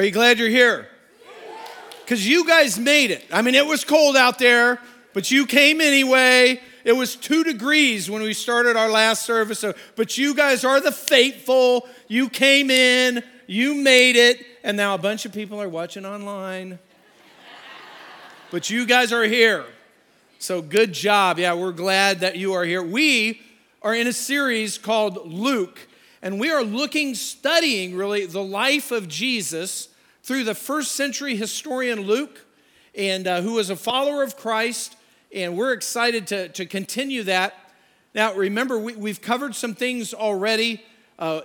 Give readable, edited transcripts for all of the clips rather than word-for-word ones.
Are you glad you're here? Because you guys made it. I mean, it was cold out there, but you came anyway. It was 2 degrees when we started our last service. But you guys are the faithful. You came in. You made it. And now a bunch of people are watching online. But you guys are here. So good job. Yeah, we're glad that you are here. We are in a series called Luke. And we are studying really the life of Jesus through the first century historian Luke, and who was a follower of Christ. And we're excited to continue that. Now, remember, we've covered some things already.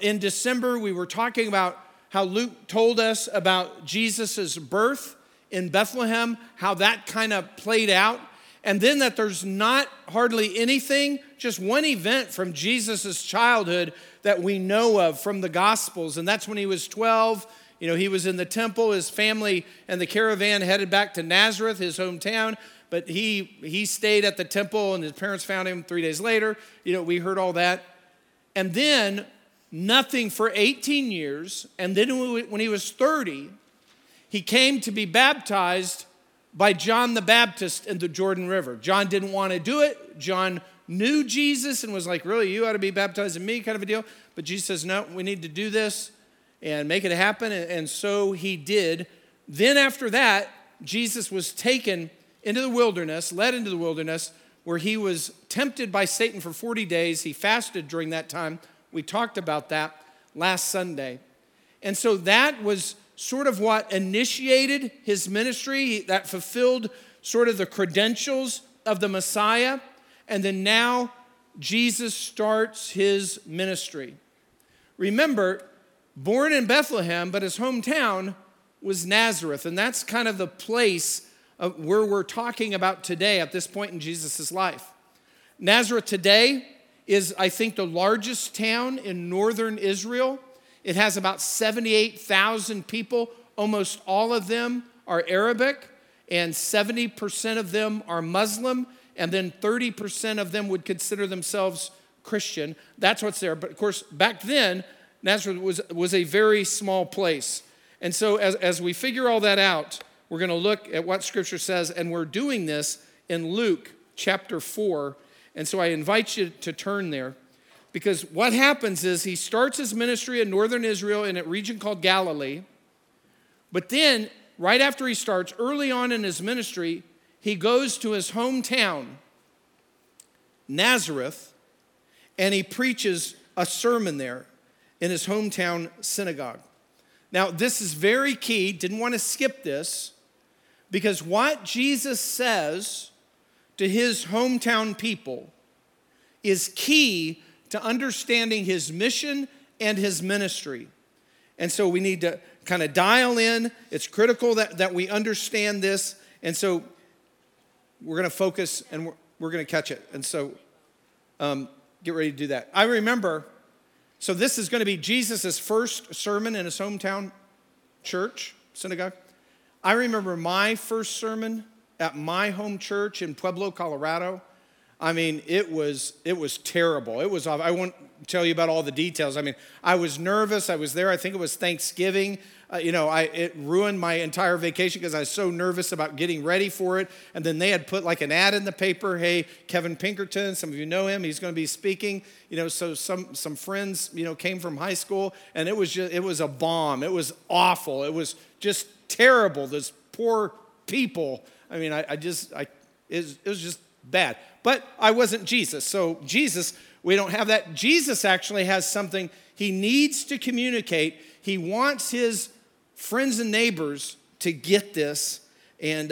In December, we were talking about how Luke told us about Jesus' birth in Bethlehem, how that kind of played out, and then that there's not hardly anything, just one event from Jesus' childhood that we know of from the Gospels, and that's when he was 12. You know, he was in the temple, his family and the caravan headed back to Nazareth, his hometown, but he stayed at the temple and his parents found him 3 days later. You know, we heard all that. And then nothing for 18 years. And then when he was 30, he came to be baptized by John the Baptist in the Jordan River. John didn't want to do it. John knew Jesus and was like, really, you ought to be baptized in me, kind of a deal. But Jesus says, no, we need to do this and make it happen. And so he did. Then after that, Jesus was taken into the wilderness, led into the wilderness, where he was tempted by Satan for 40 days. He fasted during that time. We talked about that last Sunday. And so that was sort of what initiated his ministry, that fulfilled sort of the credentials of the Messiah. And then now Jesus starts his ministry. Remember, born in Bethlehem, but his hometown was Nazareth. And that's kind of the place of where we're talking about today at this point in Jesus' life. Nazareth today is, I think, the largest town in northern Israel. It has about 78,000 people. Almost all of them are Arabic, and 70% of them are Muslim, and then 30% of them would consider themselves Christian. That's what's there. But of course, back then, Nazareth was a very small place. And so as we figure all that out, we're going to look at what Scripture says, and we're doing this in Luke chapter 4. And so I invite you to turn there, because what happens is he starts his ministry in northern Israel in a region called Galilee. But then, right after he starts, early on in his ministry, he goes to his hometown, Nazareth, and he preaches a sermon there in his hometown synagogue. Now, this is very key. Didn't want to skip this, because what Jesus says to his hometown people is key to understanding his mission and his ministry. And so we need to kind of dial in. It's critical that we understand this. And so we're going to focus and we're going to catch it. And so get ready to do that. I remember... So this is going to be Jesus' first sermon in his hometown church, synagogue. I remember my first sermon at my home church in Pueblo, Colorado. I mean, it was terrible. It was awful. I won't tell you about all the details. I mean, I was nervous. I was there. I think it was Thanksgiving. It ruined my entire vacation because I was so nervous about getting ready for it. And then they had put like an ad in the paper, hey, Kevin Pinkerton, some of you know him, he's going to be speaking. You know, so some friends, came from high school, and it was a bomb. It was awful. It was just terrible. Those poor people. I mean, it was just bad. But I wasn't Jesus. So Jesus, we don't have that. Jesus actually has something he needs to communicate. He wants his friends and neighbors to get this, and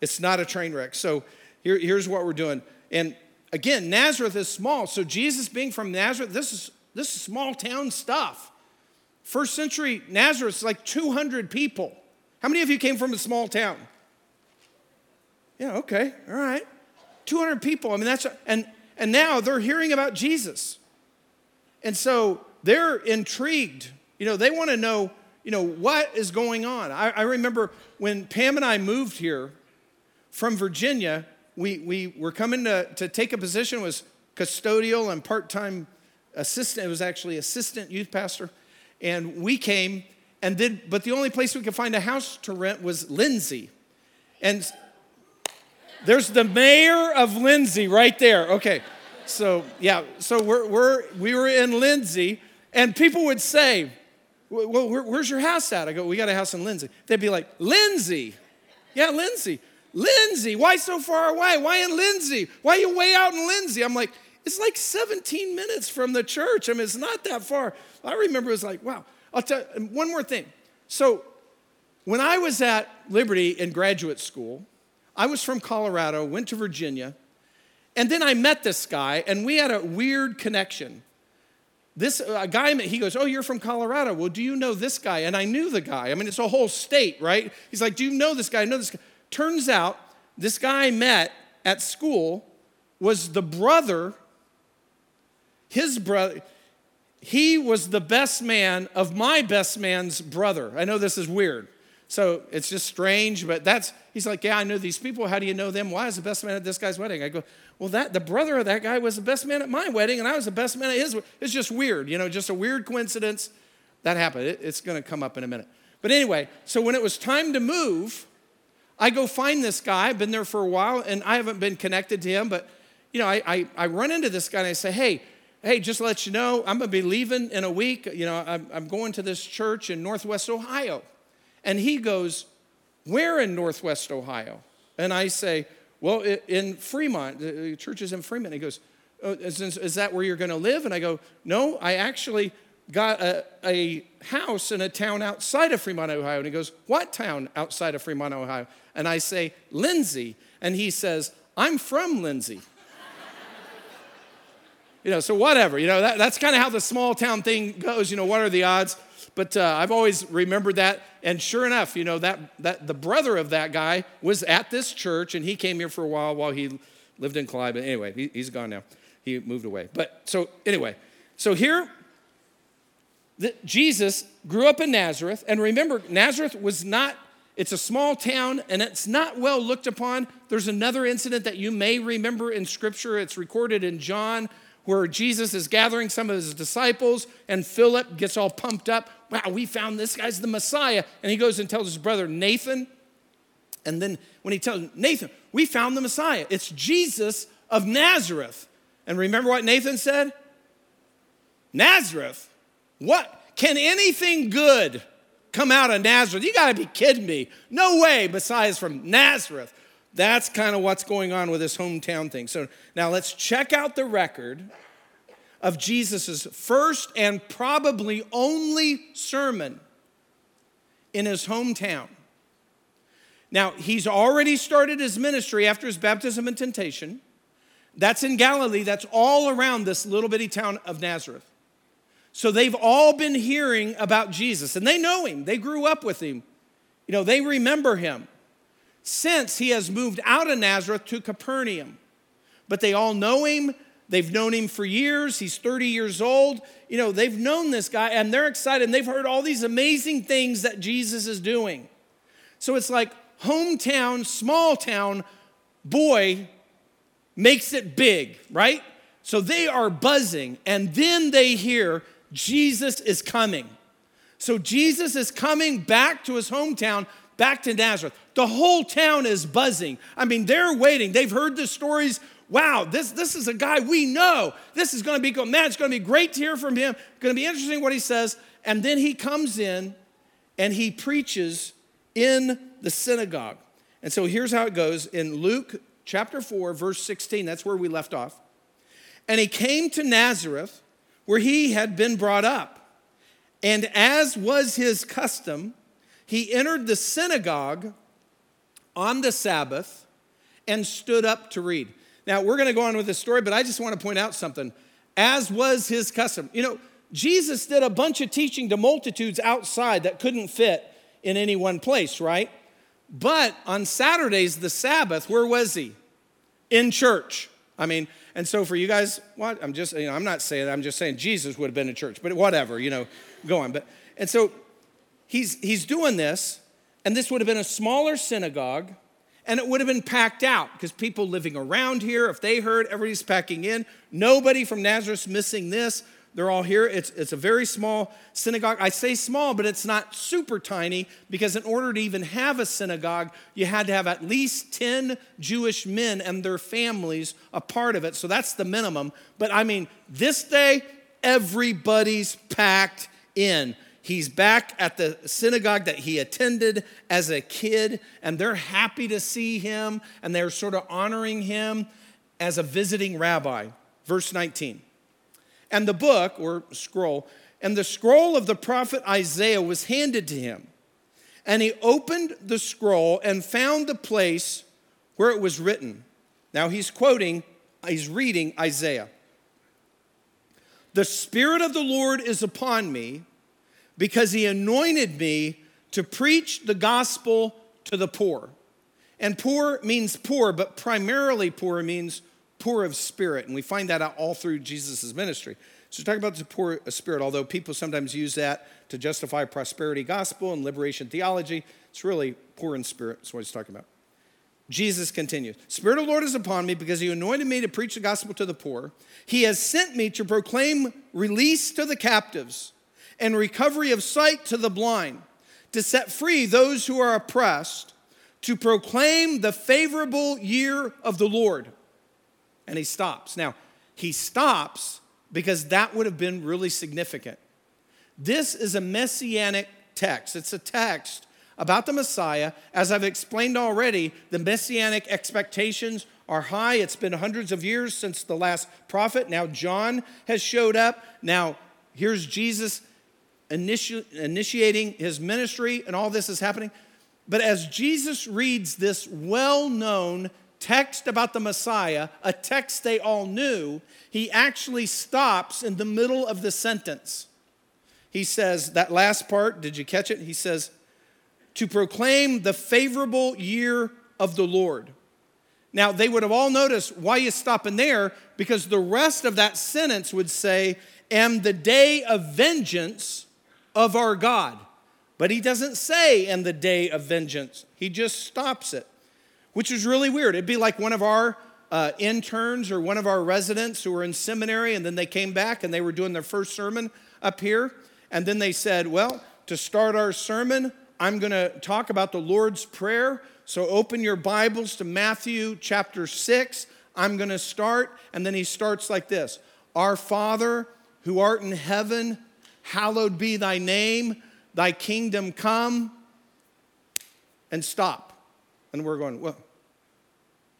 it's not a train wreck. So here's what we're doing. And again, Nazareth is small. So Jesus being from Nazareth, this is small town stuff. First century Nazareth is like 200 people. How many of you came from a small town? Yeah, okay, all right. 200 people. I mean, and now they're hearing about Jesus. And so they're intrigued. They want to know, what is going on. I remember when Pam and I moved here from Virginia, we were coming to take a position. It was custodial and part-time assistant. It was actually assistant youth pastor. And we came, And then, but the only place we could find a house to rent was Lindsay. And there's the mayor of Lindsay right there. Okay. So, yeah. So we were in Lindsay, and people would say, well, where's your house at? I go, we got a house in Lindsay. They'd be like, Lindsay? Yeah, Lindsay. Lindsay, why so far away? Why in Lindsay? Why are you way out in Lindsay? I'm like, it's like 17 minutes from the church. I mean, it's not that far. I remember it was like, wow. I'll tell you one more thing. So when I was at Liberty in graduate school, I was from Colorado, went to Virginia, and then I met this guy, and we had a weird connection. This a guy, he goes, oh, you're from Colorado. Well, do you know this guy? And I knew the guy. I mean, it's a whole state, right? He's like, do you know this guy? I know this guy. Turns out this guy I met at school was the brother, his brother. He was the best man of my best man's brother. I know this is weird. So it's just strange, but he's like, yeah, I know these people. How do you know them? Why is the best man at this guy's wedding? I go, well, the brother of that guy was the best man at my wedding, and I was the best man at his wedding. It's just weird, just a weird coincidence. That happened. It's going to come up in a minute. But anyway, so when it was time to move, I go find this guy. I've been there for a while, and I haven't been connected to him, but, I run into this guy, and I say, hey, just to let you know, I'm going to be leaving in a week. I'm going to this church in Northwest Ohio. And he goes, where in Northwest Ohio? And I say, well, in Fremont. The church is in Fremont. He goes, oh, is that where you're going to live? And I go, no, I actually got a house in a town outside of Fremont, Ohio. And he goes, what town outside of Fremont, Ohio? And I say, Lindsay. And he says, I'm from Lindsay. So whatever. That's kind of how the small town thing goes. What are the odds? But I've always remembered that. And sure enough, that the brother of that guy was at this church, and he came here for a while he lived in Clyde. But anyway, he's gone now. He moved away. But so anyway, so here, Jesus grew up in Nazareth. And remember, Nazareth was not, it's a small town, and it's not well looked upon. There's another incident that you may remember in Scripture. It's recorded in John, where Jesus is gathering some of his disciples, and Philip gets all pumped up. Wow, we found this guy's the Messiah. And he goes and tells his brother Nathan. And then when he tells him, Nathan, we found the Messiah. It's Jesus of Nazareth. And remember what Nathan said? Nazareth? What? Can anything good come out of Nazareth? You got to be kidding me. No way Messiah's from Nazareth. That's kind of what's going on with this hometown thing. So now let's check out the record of Jesus' first and probably only sermon in his hometown. Now, he's already started his ministry after his baptism and temptation. That's in Galilee. That's all around this little bitty town of Nazareth. So they've all been hearing about Jesus, and they know him. They grew up with him. They remember him. Since he has moved out of Nazareth to Capernaum. But they all know him. They've known him for years. He's 30 years old. They've known this guy, and they're excited, and they've heard all these amazing things that Jesus is doing. So it's like hometown, small town boy makes it big, right? So they are buzzing, and then they hear Jesus is coming. So Jesus is coming back to his hometown, back to Nazareth. The whole town is buzzing. I mean, they're waiting. They've heard the stories. Wow, this is a guy we know. This is going to be good. Man, it's going to be great to hear from him. It's going to be interesting what he says. And then he comes in and he preaches in the synagogue. And so here's how it goes in Luke chapter 4, verse 16. That's where we left off. And he came to Nazareth, where he had been brought up. And as was his custom, he entered the synagogue on the Sabbath and stood up to read. Now, we're going to go on with this story, but I just want to point out something. As was his custom. Jesus did a bunch of teaching to multitudes outside that couldn't fit in any one place, right? But on Saturdays, the Sabbath, where was he? In church. I mean, and so for you guys, what? I'm not saying that. I'm just saying Jesus would have been in church, but whatever, go on. But, and so, He's doing this, and this would have been a smaller synagogue, and it would have been packed out because people living around here, if they heard, everybody's packing in. Nobody from Nazareth's missing this. They're all here. It's a very small synagogue. I say small, but it's not super tiny, because in order to even have a synagogue, you had to have at least 10 Jewish men and their families a part of it. So that's the minimum. But I mean, this day, everybody's packed in. He's back at the synagogue that he attended as a kid, and they're happy to see him, and they're sort of honoring him as a visiting rabbi. Verse 19. And the book, or scroll, and the scroll of the prophet Isaiah was handed to him. And he opened the scroll and found the place where it was written. Now he's reading Isaiah. The Spirit of the Lord is upon me, because he anointed me to preach the gospel to the poor. And poor means poor, but primarily poor means poor of spirit, and we find that out all through Jesus' ministry. So talking about the poor of spirit, although people sometimes use that to justify prosperity gospel and liberation theology, it's really poor in spirit. That's what he's talking about. Jesus continues, Spirit of the Lord is upon me, because he anointed me to preach the gospel to the poor. He has sent me to proclaim release to the captives and recovery of sight to the blind, to set free those who are oppressed, to proclaim the favorable year of the Lord. And he stops. Now, he stops because that would have been really significant. This is a messianic text. It's a text about the Messiah. As I've explained already, the messianic expectations are high. It's been hundreds of years since the last prophet. Now John has showed up. Now here's Jesus initiating his ministry, and all this is happening. But as Jesus reads this well-known text about the Messiah, a text they all knew, he actually stops in the middle of the sentence. He says, that last part, did you catch it? He says, to proclaim the favorable year of the Lord. Now, they would have all noticed why he's stopping there, because the rest of that sentence would say, and the day of vengeance of our God. But he doesn't say, and the day of vengeance. He just stops it, which is really weird. It'd be like one of our interns or one of our residents who were in seminary, and then they came back and they were doing their first sermon up here. And then they said, well, to start our sermon, I'm going to talk about the Lord's Prayer. So open your Bibles to Matthew chapter 6. I'm going to start. And then he starts like this. Our Father who art in heaven, hallowed be thy name. Thy kingdom come. And stop. And we're going, well,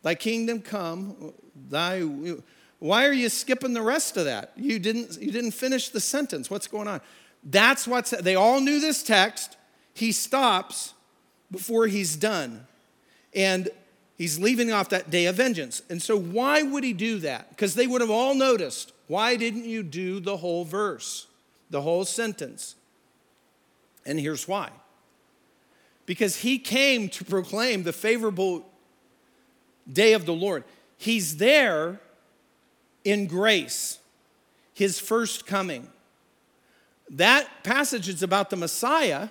thy kingdom come, why are you skipping the rest of that? You didn't finish the sentence. What's going on? That's what's, they all knew this text. He stops before he's done. And he's leaving off that day of vengeance. And so why would he do that? Because they would have all noticed. Why didn't you do the whole verse, the whole sentence? And here's why. Because he came to proclaim the favorable day of the Lord. He's there in grace, his first coming. That passage is about the Messiah,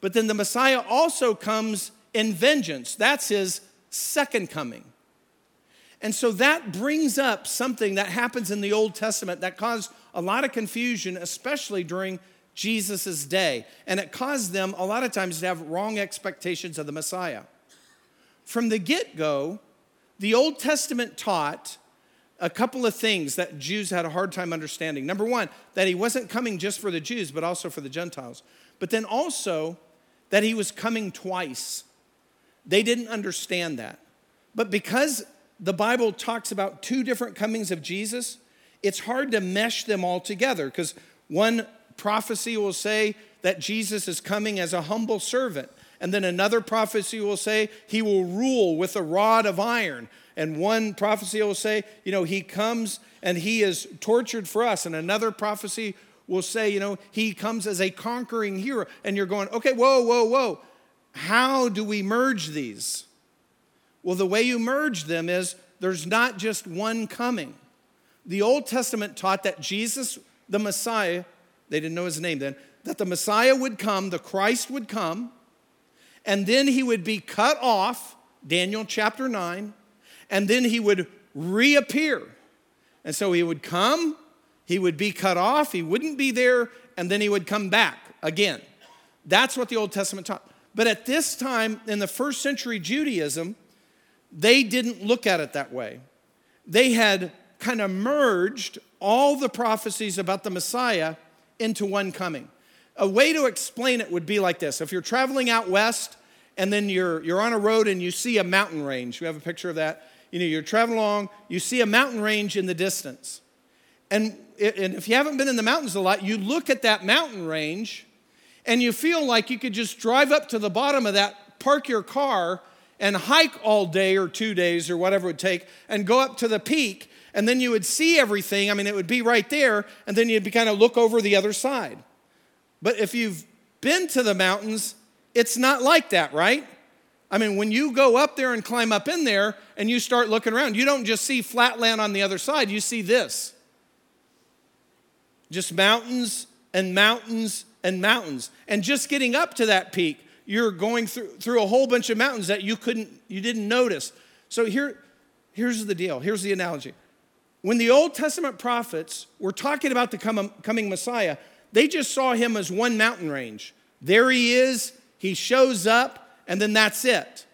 but then the Messiah also comes in vengeance. That's his second coming. And so that brings up something that happens in the Old Testament that caused a lot of confusion, especially during Jesus' day, and it caused them a lot of times to have wrong expectations of the Messiah. From the get-go, the Old Testament taught a couple of things that Jews had a hard time understanding. Number one, that he wasn't coming just for the Jews, but also for the Gentiles. But then also, that he was coming twice. They didn't understand that. But because the Bible talks about two different comings of Jesus, it's hard to mesh them all together, because one prophecy will say that Jesus is coming as a humble servant. And then another prophecy will say he will rule with a rod of iron. And one prophecy will say, you know, he comes and he is tortured for us. And another prophecy will say, you know, he comes as a conquering hero. And you're going, okay, whoa. How do we merge these? Well, the way you merge them is there's not just one coming. The Old Testament taught that Jesus, the Messiah, they didn't know his name then, that the Messiah would come, the Christ would come, and then he would be cut off, Daniel chapter 9, and then he would reappear. And so he would come, He would be cut off, he wouldn't be there, and then he would come back again. That's what the Old Testament taught. But at this time, in the first century Judaism, they didn't look at it that way. They had kind of merged all the prophecies about the Messiah into one coming. A way to explain it would be like this. If you're traveling out west, and then you're on a road and you see a mountain range. We have a picture of that. You know, you're traveling along, you see a mountain range in the distance. And if you haven't been in the mountains a lot, you look at that mountain range and you feel like you could just drive up to the bottom of that, park your car, and hike all day or 2 days or whatever it would take, and go up to the peak, and then you would see everything. I mean, it would be right there, and then you'd be kind of look over the other side. But if you've been to the mountains, it's not like that, right? I mean, when you go up there and climb up in there and you start looking around, you don't just see flat land on the other side, you see this. Just mountains and mountains and mountains. And just getting up to that peak, you're going through a whole bunch of mountains that you didn't notice. So here's the deal, here's the analogy. When the Old Testament prophets were talking about the coming Messiah, they just saw him as one mountain range. There he is. He shows up, and then that's it.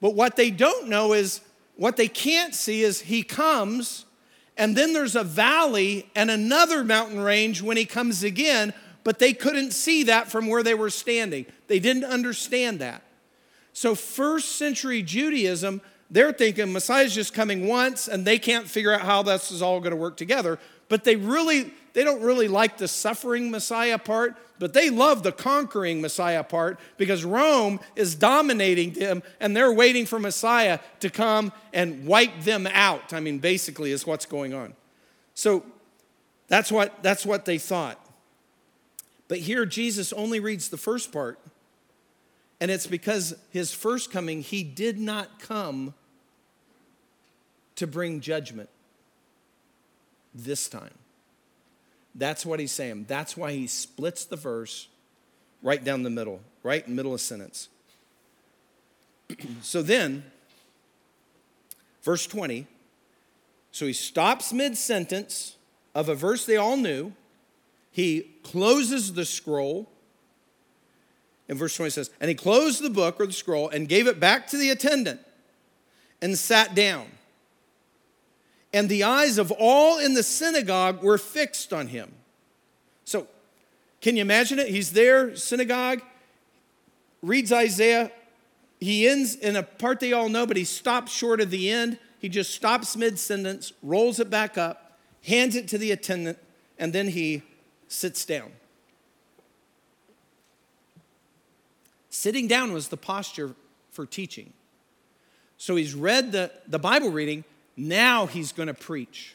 But what they don't know is, what they can't see is he comes, and then there's a valley and another mountain range when he comes again, but they couldn't see that from where they were standing. They didn't understand that. So first century Judaism, they're thinking Messiah's just coming once, and they can't figure out how this is all going to work together. But they don't really like the suffering Messiah part, but they love the conquering Messiah part, because Rome is dominating them and they're waiting for Messiah to come and wipe them out. I mean, basically is what's going on. So that's what they thought. But here Jesus only reads the first part, and it's because his first coming, he did not come to bring judgment this time. That's what he's saying. That's why he splits the verse right down the middle, right in the middle of sentence. So then, verse 20, so he stops mid-sentence of a verse they all knew. He closes the scroll. And verse 20 says, and he closed the book or the scroll and gave it back to the attendant and sat down. And the eyes of all in the synagogue were fixed on him. So, can you imagine it? He's there, synagogue, reads Isaiah. He ends in a part they all know, but he stops short of the end. He just stops mid-sentence, rolls it back up, hands it to the attendant, and then he sits down. Sitting down was the posture for teaching. So he's read the Bible reading. Now he's going to preach.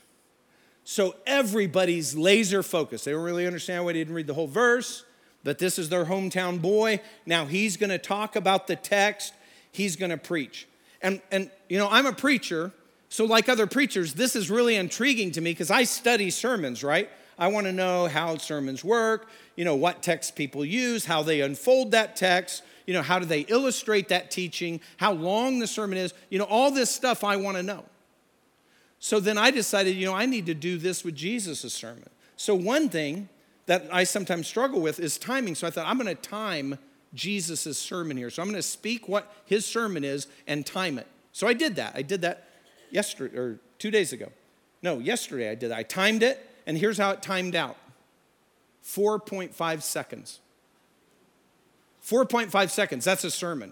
So everybody's laser focused. They don't really understand why they didn't read the whole verse, but this is their hometown boy. Now he's going to talk about the text. He's going to preach. And you know, I'm a preacher, so like other preachers, this is really intriguing to me because I study sermons, right? I want to know how sermons work, you know, what text people use, how they unfold that text, you know, how do they illustrate that teaching, how long the sermon is, you know, all this stuff I want to know. So then I decided, you know, I need to do this with Jesus' sermon. So one thing that I sometimes struggle with is timing. So I thought, I'm going to time Jesus' sermon here. So I'm going to speak what his sermon is and time it. So I did that. I did that yesterday, or 2 days ago. No, yesterday I did that. I timed it, and here's how it timed out. 4.5 seconds. 4.5 seconds, that's a sermon.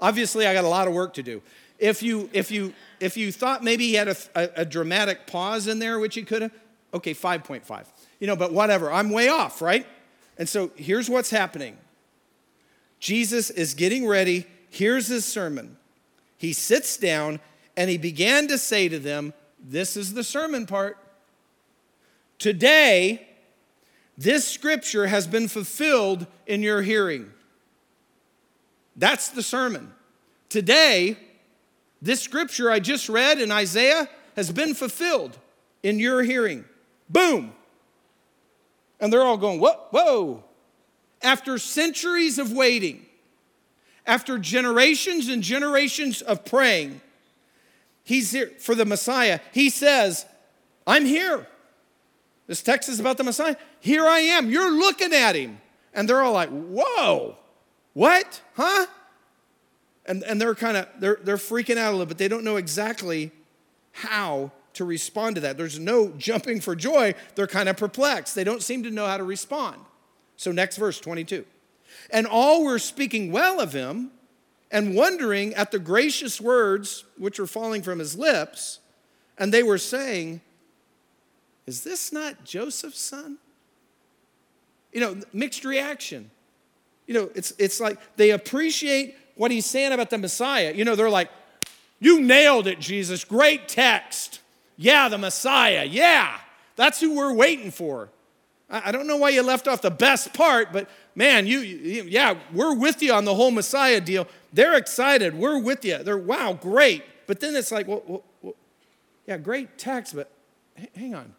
Obviously, I got a lot of work to do. If you thought maybe he had a dramatic pause in there, which he could have, okay, 5.5. You know, but whatever, I'm way off, right? And so here's what's happening. Jesus is getting ready. Here's his sermon. He sits down, and he began to say to them, this is the sermon part. Today, this scripture has been fulfilled in your hearing. That's the sermon. Today, this scripture I just read in Isaiah has been fulfilled in your hearing. Boom. And they're all going, whoa, whoa. After centuries of waiting, after generations and generations of praying, he's here for the Messiah. He says, I'm here. This text is about the Messiah. Here I am. You're looking at him. And they're all like, whoa, what? Huh? And they're kind of, they're freaking out a little bit. They don't know exactly how to respond to that. There's no jumping for joy. They're kind of perplexed. They don't seem to know how to respond. So next verse, 22. And all were speaking well of him and wondering at the gracious words which were falling from his lips. And they were saying, is this not Joseph's son? You know, mixed reaction. You know, it's like they appreciate what he's saying about the Messiah. You know, they're like, you nailed it, Jesus. Great text. Yeah, the Messiah. Yeah, that's who we're waiting for. I don't know why you left off the best part, but man, yeah, we're with you on the whole Messiah deal. They're excited. We're with you. They're, wow, great. But then it's like, well yeah, great text, but hang on.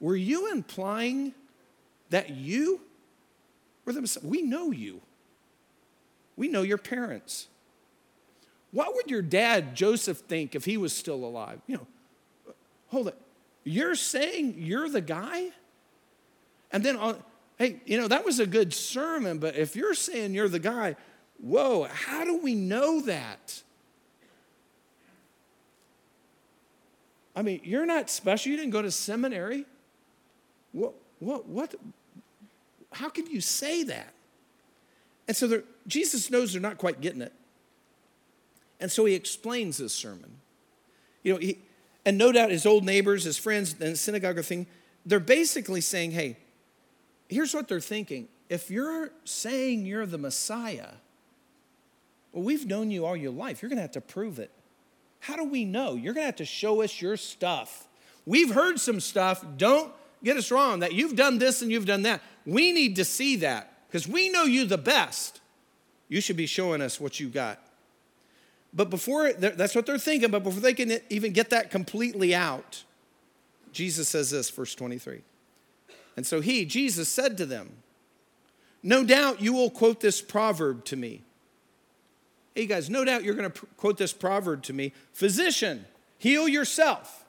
Were you implying that you were the Messiah? We know you. We know your parents. What would your dad, Joseph, think if he was still alive? You know, hold it. You're saying you're the guy? And then, hey, you know, that was a good sermon, but if you're saying you're the guy, whoa, how do we know that? I mean, you're not special. You didn't go to seminary. What? How could you say that? And so Jesus knows they're not quite getting it. And so he explains this sermon. You know, and no doubt his old neighbors, his friends, and the synagogue are thinking, they're basically saying, hey, here's what they're thinking. If you're saying you're the Messiah, well, we've known you all your life. You're going to have to prove it. How do we know? You're going to have to show us your stuff. We've heard some stuff. Don't get us wrong that you've done this and you've done that. We need to see that because we know you the best. You should be showing us what you got. But before, that's what they're thinking, but before they can even get that completely out, Jesus says this, verse 23. And so he, Jesus, said to them, no doubt you will quote this proverb to me. Hey, guys, no doubt you're going to quote this proverb to me. Physician, heal yourself.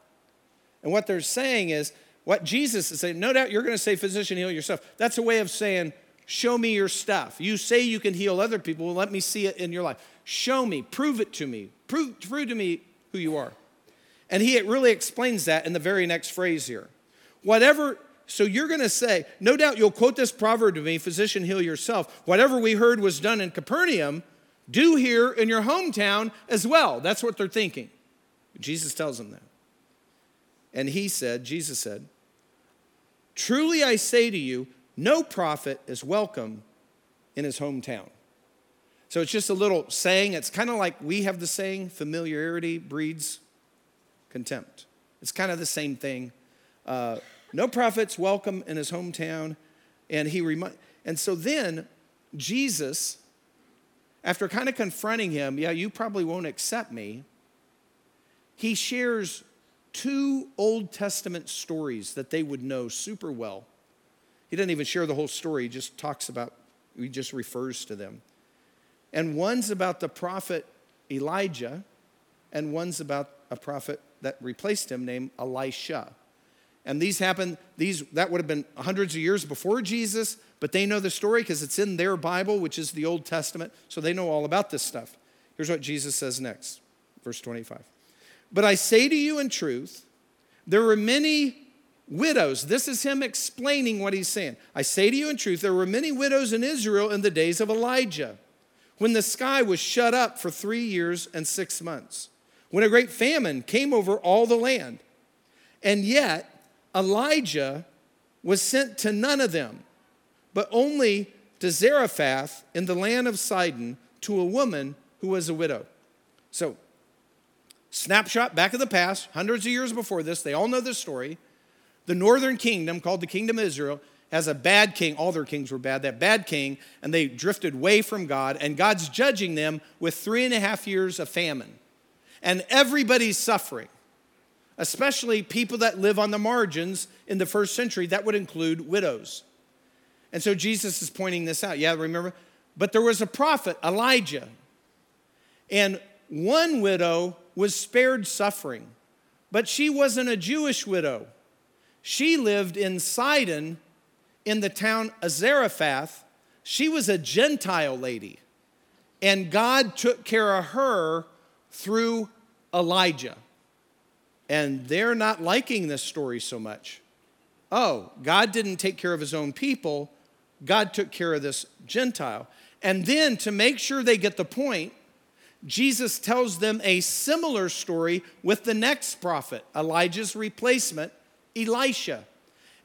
And what they're saying is, what Jesus is saying, no doubt you're going to say, physician, heal yourself. That's a way of saying, show me your stuff. You say you can heal other people. Well, let me see it in your life. Show me. Prove it to me. Prove to me who you are. And he really explains that in the very next phrase here. So you're going to say, no doubt you'll quote this proverb to me, physician, heal yourself. Whatever we heard was done in Capernaum, do here in your hometown as well. That's what they're thinking. Jesus tells them that. And Jesus said, truly I say to you, no prophet is welcome in his hometown. So it's just a little saying. It's kind of like we have the saying, familiarity breeds contempt. It's kind of the same thing. No prophet's welcome in his hometown. And so then Jesus, after kind of confronting him, yeah, you probably won't accept me, he shares two Old Testament stories that they would know super well. He doesn't even share the whole story. He just refers to them. And one's about the prophet Elijah, and one's about a prophet that replaced him named Elisha. And that would have been hundreds of years before Jesus, but they know the story because it's in their Bible, which is the Old Testament, so they know all about this stuff. Here's what Jesus says next, verse 25. But I say to you in truth, there were many widows. This is him explaining what he's saying. I say to you in truth, there were many widows in Israel in the days of Elijah, when the sky was shut up for 3 years and 6 months, when a great famine came over all the land. And yet, Elijah was sent to none of them, but only to Zarephath in the land of Sidon to a woman who was a widow. So, snapshot back of the past, hundreds of years before this, they all know this story. The northern kingdom, called the Kingdom of Israel, has a bad king. All their kings were bad, that bad king, and they drifted way from God, and God's judging them with 3.5 years of famine. And everybody's suffering. Especially people that live on the margins in the first century, that would include widows. And so Jesus is pointing this out. Yeah, remember? But there was a prophet, Elijah, and one widow was spared suffering, but she wasn't a Jewish widow. She lived in Sidon in the town of Zarephath. She was a Gentile lady, and God took care of her through Elijah. And they're not liking this story so much. Oh, God didn't take care of his own people. God took care of this Gentile. And then to make sure they get the point, Jesus tells them a similar story with the next prophet, Elijah's replacement, Elisha.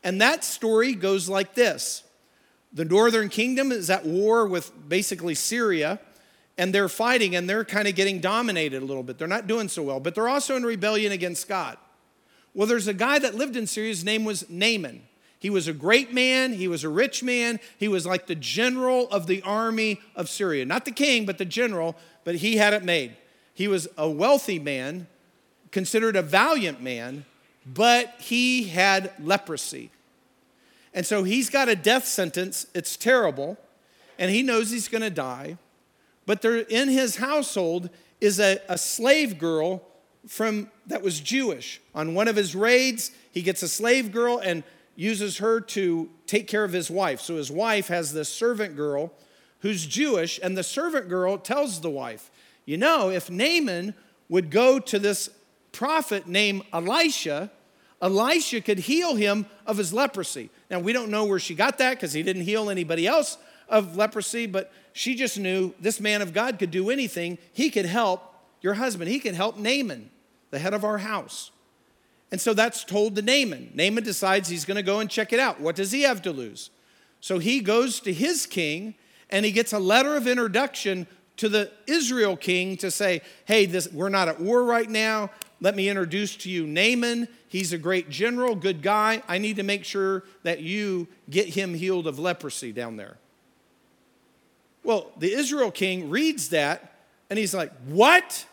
And that story goes like this. The northern kingdom is at war with basically Syria, and they're fighting, and they're kind of getting dominated a little bit. They're not doing so well, but they're also in rebellion against God. Well, there's a guy that lived in Syria. His name was Naaman. He was a great man. He was a rich man. He was like the general of the army of Syria. Not the king, but the general, but he had it made. He was a wealthy man, considered a valiant man, but he had leprosy. And so he's got a death sentence. It's terrible, and he knows he's going to die. But there, in his household is a slave girl that was Jewish. On one of his raids, he gets a slave girl and uses her to take care of his wife. So his wife has this servant girl who's Jewish, and the servant girl tells the wife, you know, if Naaman would go to this prophet named Elisha, Elisha could heal him of his leprosy. Now, we don't know where she got that because he didn't heal anybody else of leprosy, but she just knew this man of God could do anything. He could help your husband. He could help Naaman, the head of our house. And so that's told to Naaman. Naaman decides he's going to go and check it out. What does he have to lose? So he goes to his king, and he gets a letter of introduction to the Israel king to say, hey, we're not at war right now. Let me introduce to you Naaman. He's a great general, good guy. I need to make sure that you get him healed of leprosy down there. Well, the Israel king reads that, and he's like, what?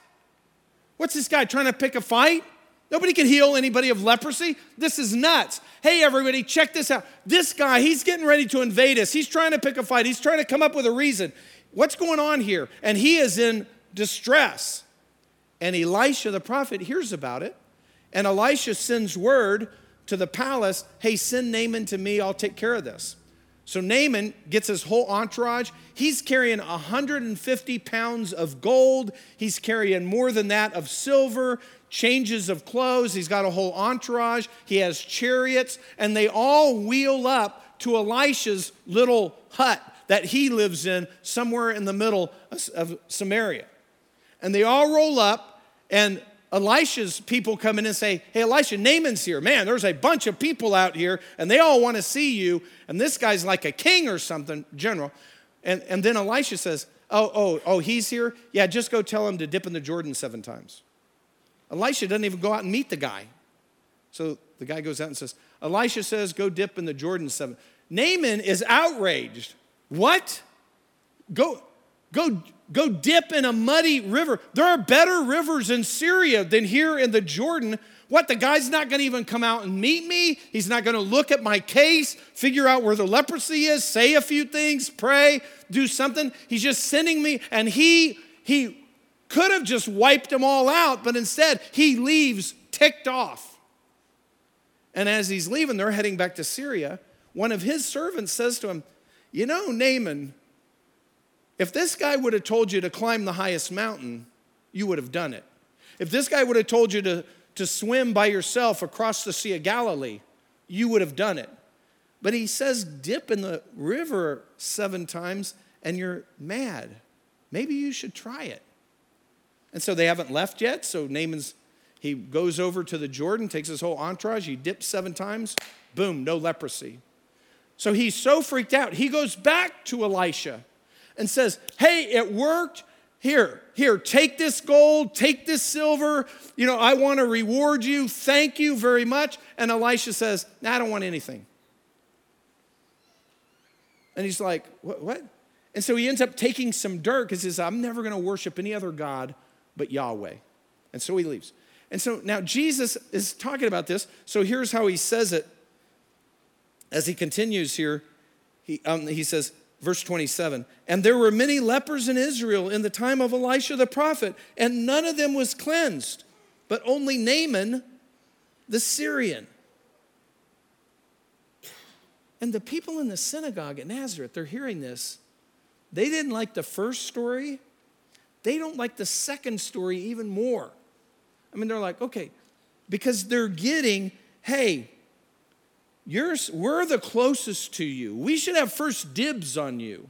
What's this guy trying to pick a fight? Nobody can heal anybody of leprosy. This is nuts. Hey, everybody, check this out. This guy, he's getting ready to invade us. He's trying to pick a fight. He's trying to come up with a reason. What's going on here? And he is in distress. And Elisha, the prophet, hears about it. And Elisha sends word to the palace, hey, send Naaman to me. I'll take care of this. So Naaman gets his whole entourage. He's carrying 150 pounds of gold. He's carrying more than that of silver, changes of clothes. He's got a whole entourage. He has chariots. And they all wheel up to Elisha's little hut that he lives in somewhere in the middle of Samaria. And they all roll up, and Elisha's people come in and say, hey, Elisha, Naaman's here. Man, there's a bunch of people out here, and they all want to see you, and this guy's like a king or something, general. And then Elisha says, oh, he's here? Yeah, just go tell him to dip in the Jordan 7 times. Elisha doesn't even go out and meet the guy. So the guy goes out and says, Elisha says, go dip in the Jordan 7. Naaman is outraged. What? Go dip in a muddy river. There are better rivers in Syria than here in the Jordan. What, the guy's not going to even come out and meet me? He's not going to look at my case, figure out where the leprosy is, say a few things, pray, do something. He's just sending me, and he could have just wiped them all out, but instead he leaves ticked off. And as he's leaving, they're heading back to Syria. One of his servants says to him, you know, Naaman, if this guy would have told you to climb the highest mountain, you would have done it. If this guy would have told you to swim by yourself across the Sea of Galilee, you would have done it. But he says dip in the river 7 times, and you're mad. Maybe you should try it. And so they haven't left yet, so he goes over to the Jordan, takes his whole entourage, he dips 7 times, boom, no leprosy. So he's so freaked out, he goes back to Elisha and says, hey, it worked. Here, take this gold, take this silver. You know, I want to reward you. Thank you very much. And Elisha says, no, I don't want anything. And he's like, what? And so he ends up taking some dirt because he says, I'm never going to worship any other God but Yahweh. And so he leaves. And so now Jesus is talking about this. So here's how he says it. As he continues here, he says, Verse 27, and there were many lepers in Israel in the time of Elisha the prophet, and none of them was cleansed, but only Naaman the Syrian. And the people in the synagogue at Nazareth, they're hearing this. They didn't like the first story. They don't like the second story even more. I mean, they're like, okay, because they're getting, hey, we're the closest to you. We should have first dibs on you.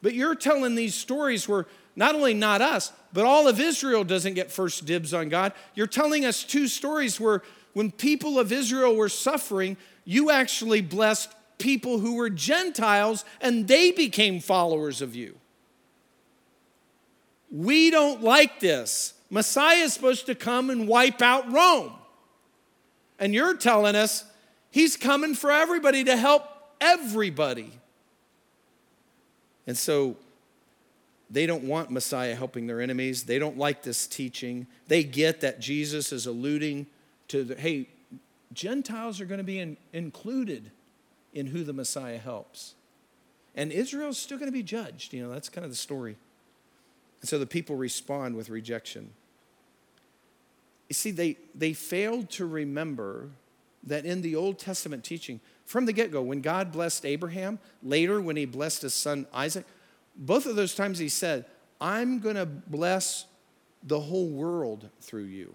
But you're telling these stories where not only not us, but all of Israel doesn't get first dibs on God. You're telling us two stories where when people of Israel were suffering, you actually blessed people who were Gentiles and they became followers of you. We don't like this. Messiah is supposed to come and wipe out Rome. And you're telling us he's coming for everybody to help everybody. And so they don't want Messiah helping their enemies. They don't like this teaching. They get that Jesus is alluding to, hey, Gentiles are going to be included in who the Messiah helps. And Israel's still going to be judged. You know, that's kind of the story. And so the people respond with rejection. You see, they failed to remember that in the Old Testament teaching, from the get-go, when God blessed Abraham, later when he blessed his son Isaac, both of those times he said, I'm going to bless the whole world through you.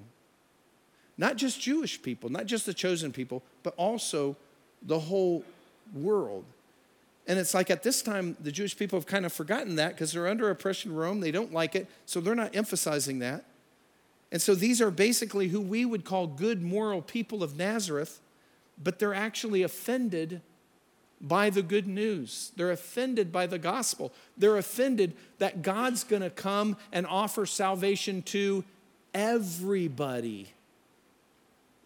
Not just Jewish people, not just the chosen people, but also the whole world. And it's like at this time, the Jewish people have kind of forgotten that because they're under oppression in Rome. They don't like it, so they're not emphasizing that. And so these are basically who we would call good moral people of Nazareth, but they're actually offended by the good news. They're offended by the gospel. They're offended that God's going to come and offer salvation to everybody.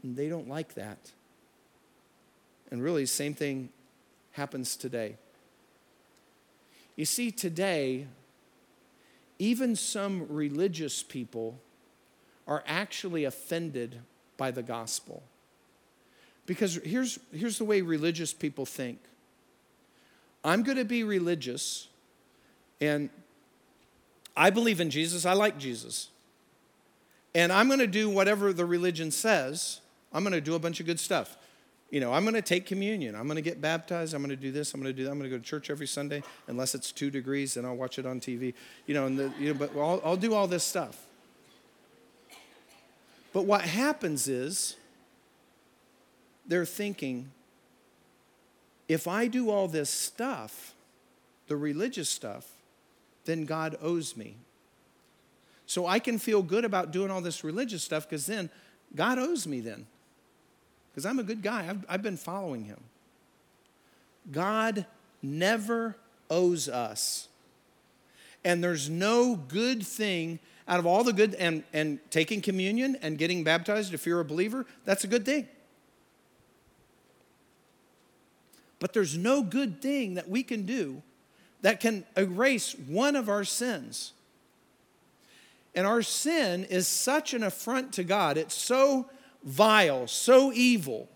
And they don't like that. And really, same thing happens today. You see, today, even some religious people are actually offended by the gospel. Because here's the way religious people think. I'm going to be religious, and I believe in Jesus. I like Jesus. And I'm going to do whatever the religion says. I'm going to do a bunch of good stuff. You know, I'm going to take communion. I'm going to get baptized. I'm going to do this. I'm going to do that. I'm going to go to church every Sunday, unless it's 2 degrees, then I'll watch it on TV. You know, but I'll do all this stuff. But what happens is they're thinking, if I do all this stuff, the religious stuff, then God owes me. So I can feel good about doing all this religious stuff because then God owes me then. Because I'm a good guy. I've been following him. God never owes us. And there's no good thing out of all the good, and taking communion and getting baptized, if you're a believer, that's a good thing. But there's no good thing that we can do that can erase one of our sins. And our sin is such an affront to God. It's so vile, so evil,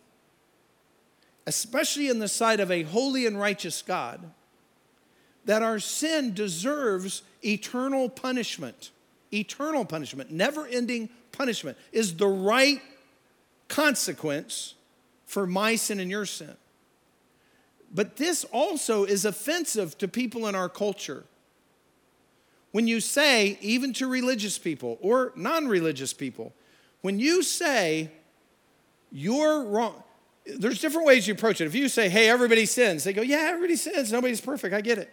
especially in the sight of a holy and righteous God, that our sin deserves eternal punishment. Eternal punishment, never-ending punishment, is the right consequence for my sin and your sin. But this also is offensive to people in our culture. When you say, even to religious people or non-religious people, when you say, you're wrong, there's different ways you approach it. If you say, hey, everybody sins, they go, yeah, everybody sins, nobody's perfect, I get it.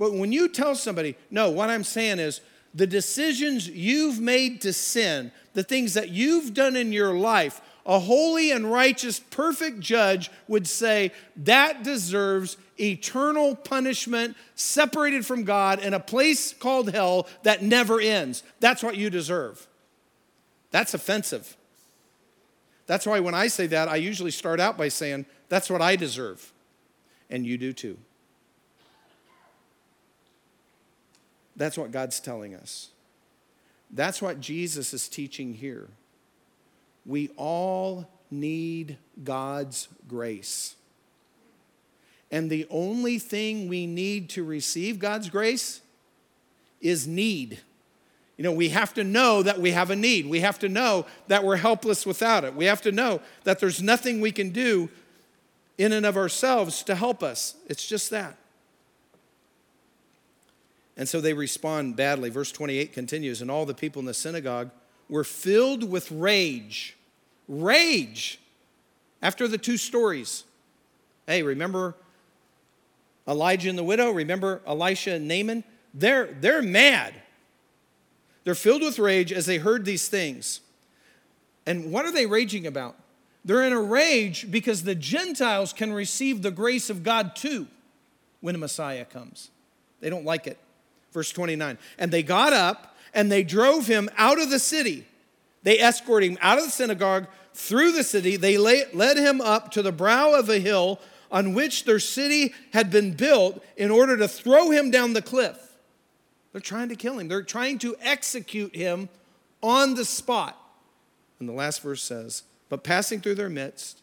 But when you tell somebody, no, what I'm saying is, the decisions you've made to sin, the things that you've done in your life, a holy and righteous, perfect judge would say that deserves eternal punishment, separated from God in a place called hell that never ends. That's what you deserve. That's offensive. That's why when I say that, I usually start out by saying, that's what I deserve. And you do too. That's what God's telling us. That's what Jesus is teaching here. We all need God's grace. And the only thing we need to receive God's grace is need. You know, we have to know that we have a need. We have to know that we're helpless without it. We have to know that there's nothing we can do in and of ourselves to help us. It's just that. And so they respond badly. Verse 28 continues, and all the people in the synagogue were filled with rage. Rage. After the two stories. Hey, remember Elijah and the widow? Remember Elisha and Naaman? They're mad. They're filled with rage as they heard these things. And what are they raging about? They're in a rage because the Gentiles can receive the grace of God too when a Messiah comes. They don't like it. Verse 29, and they got up and they drove him out of the city. They escorted him out of the synagogue through the city. They led him up to the brow of a hill on which their city had been built in order to throw him down the cliff. They're trying to kill him. They're trying to execute him on the spot. And the last verse says, but passing through their midst,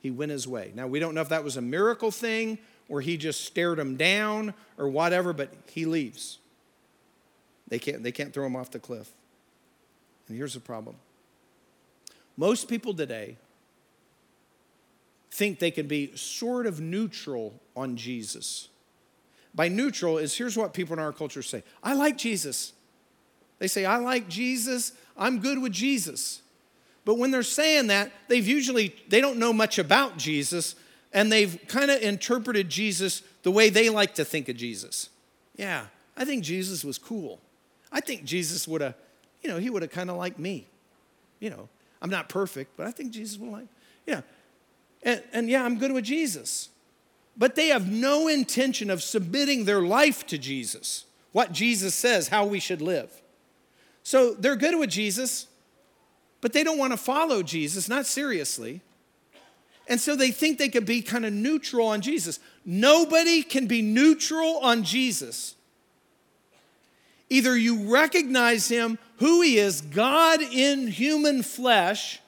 he went his way. Now, we don't know if that was a miracle thing or he just stared him down or whatever, but he leaves. They can't throw him off the cliff. And here's the problem. Most people today think they can be sort of neutral on Jesus. By neutral is, here's what people in our culture say. I like Jesus. They say, I like Jesus. I'm good with Jesus. But when they're saying that, they don't know much about Jesus, and they've kind of interpreted Jesus the way they like to think of Jesus. Yeah, I think Jesus was cool. I think Jesus would have, he would have kind of liked me. I'm not perfect, but I think Jesus would like, And I'm good with Jesus. But they have no intention of submitting their life to Jesus, what Jesus says, how we should live. So they're good with Jesus, but they don't want to follow Jesus, not seriously. And so they think they could be kind of neutral on Jesus. Nobody can be neutral on Jesus. Either you recognize him, who he is, God in human flesh,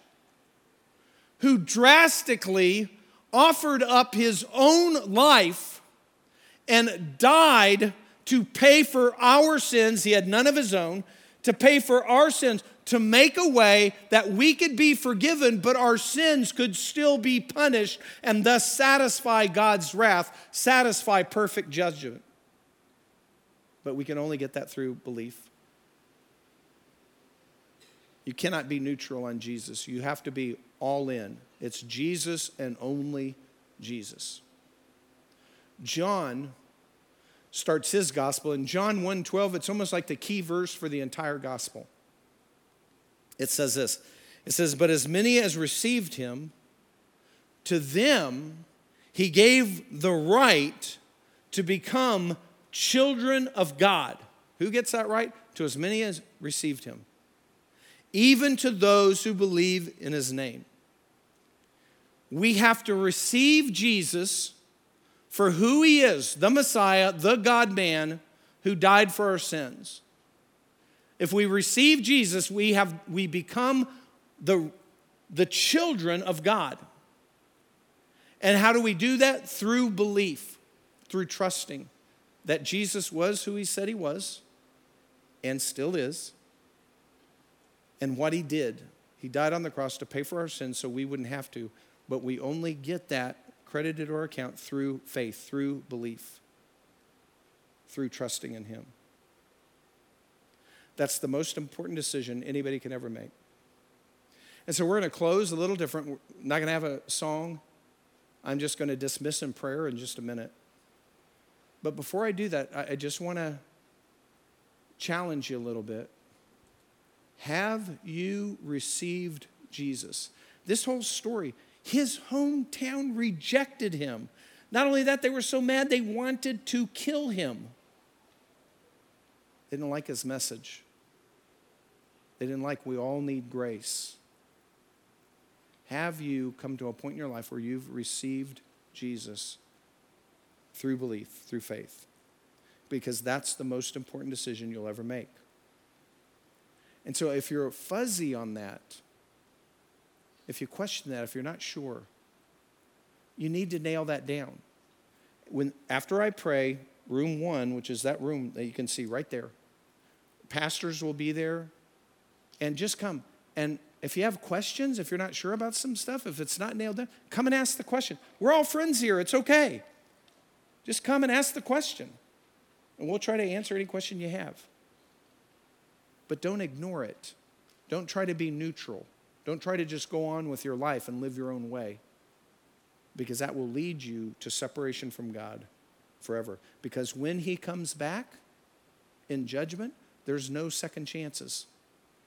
who drastically offered up his own life and died to pay for our sins. He had none of his own, to pay for our sins, to make a way that we could be forgiven, but our sins could still be punished and thus satisfy God's wrath, satisfy perfect judgment. But we can only get that through belief. You cannot be neutral on Jesus. You have to be all in. It's Jesus and only Jesus. John starts his gospel. In John 1:12, it's almost like the key verse for the entire gospel. It says this. It says, but as many as received him, to them he gave the right to become children of God. Who gets that right? To as many as received him. Even to those who believe in his name. We have to receive Jesus for who he is, the Messiah, the God-man who died for our sins. If we receive Jesus, we become the children of God. And how do we do that? Through belief, through trusting that Jesus was who he said he was and still is, and what he did. He died on the cross to pay for our sins so we wouldn't have to, but we only get that credited to our account through faith, through belief, through trusting in him. That's the most important decision anybody can ever make. And so we're going to close a little different. We're not going to have a song. I'm just going to dismiss in prayer in just a minute. But before I do that, I just want to challenge you a little bit. Have you received Jesus? This whole story, his hometown rejected him. Not only that, they were so mad they wanted to kill him. They didn't like his message. They didn't like we all need grace. Have you come to a point in your life where you've received Jesus through belief, through faith? Because that's the most important decision you'll ever make. And so if you're fuzzy on that, if you question that, if you're not sure, you need to nail that down. After I pray, room 1, which is that room that you can see right there, pastors will be there, and just come and If you have questions, if you're not sure about some stuff, if it's not nailed down, come and ask the question. We're all friends here. It's okay. Just come and ask the question, and we'll try to answer any question you have. But don't ignore it. Don't try to be neutral. Don't try to just go on with your life and live your own way, because that will lead you to separation from God forever. Because when he comes back in judgment, there's no second chances.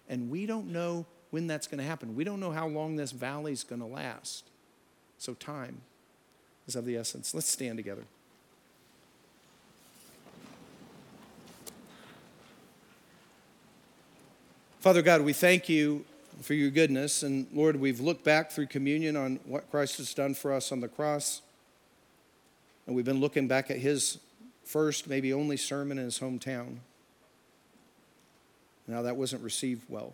And we don't know when that's going to happen. We don't know how long this valley's going to last. So time is of the essence. Let's stand together. Father God, we thank you for your goodness. And Lord, we've looked back through communion on what Christ has done for us on the cross. And we've been looking back at his first, maybe only sermon in his hometown. Now that wasn't received well.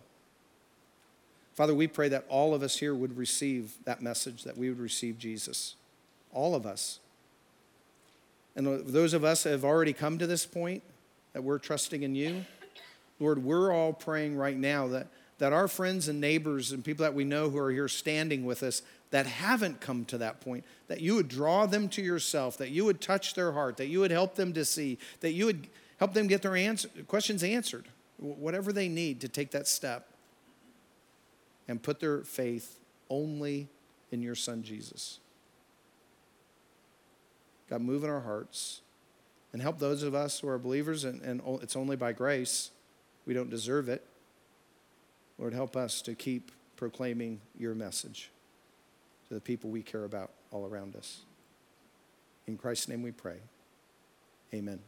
Father, we pray that all of us here would receive that message, that we would receive Jesus. All of us. And those of us that have already come to this point, that we're trusting in you, Lord, we're all praying right now that our friends and neighbors and people that we know who are here standing with us that haven't come to that point, that you would draw them to yourself, that you would touch their heart, that you would help them to see, that you would help them get their questions answered, whatever they need to take that step and put their faith only in your Son, Jesus. God, move in our hearts and help those of us who are believers, and it's only by grace. We don't deserve it. Lord, help us to keep proclaiming your message to the people we care about all around us. In Christ's name we pray. Amen.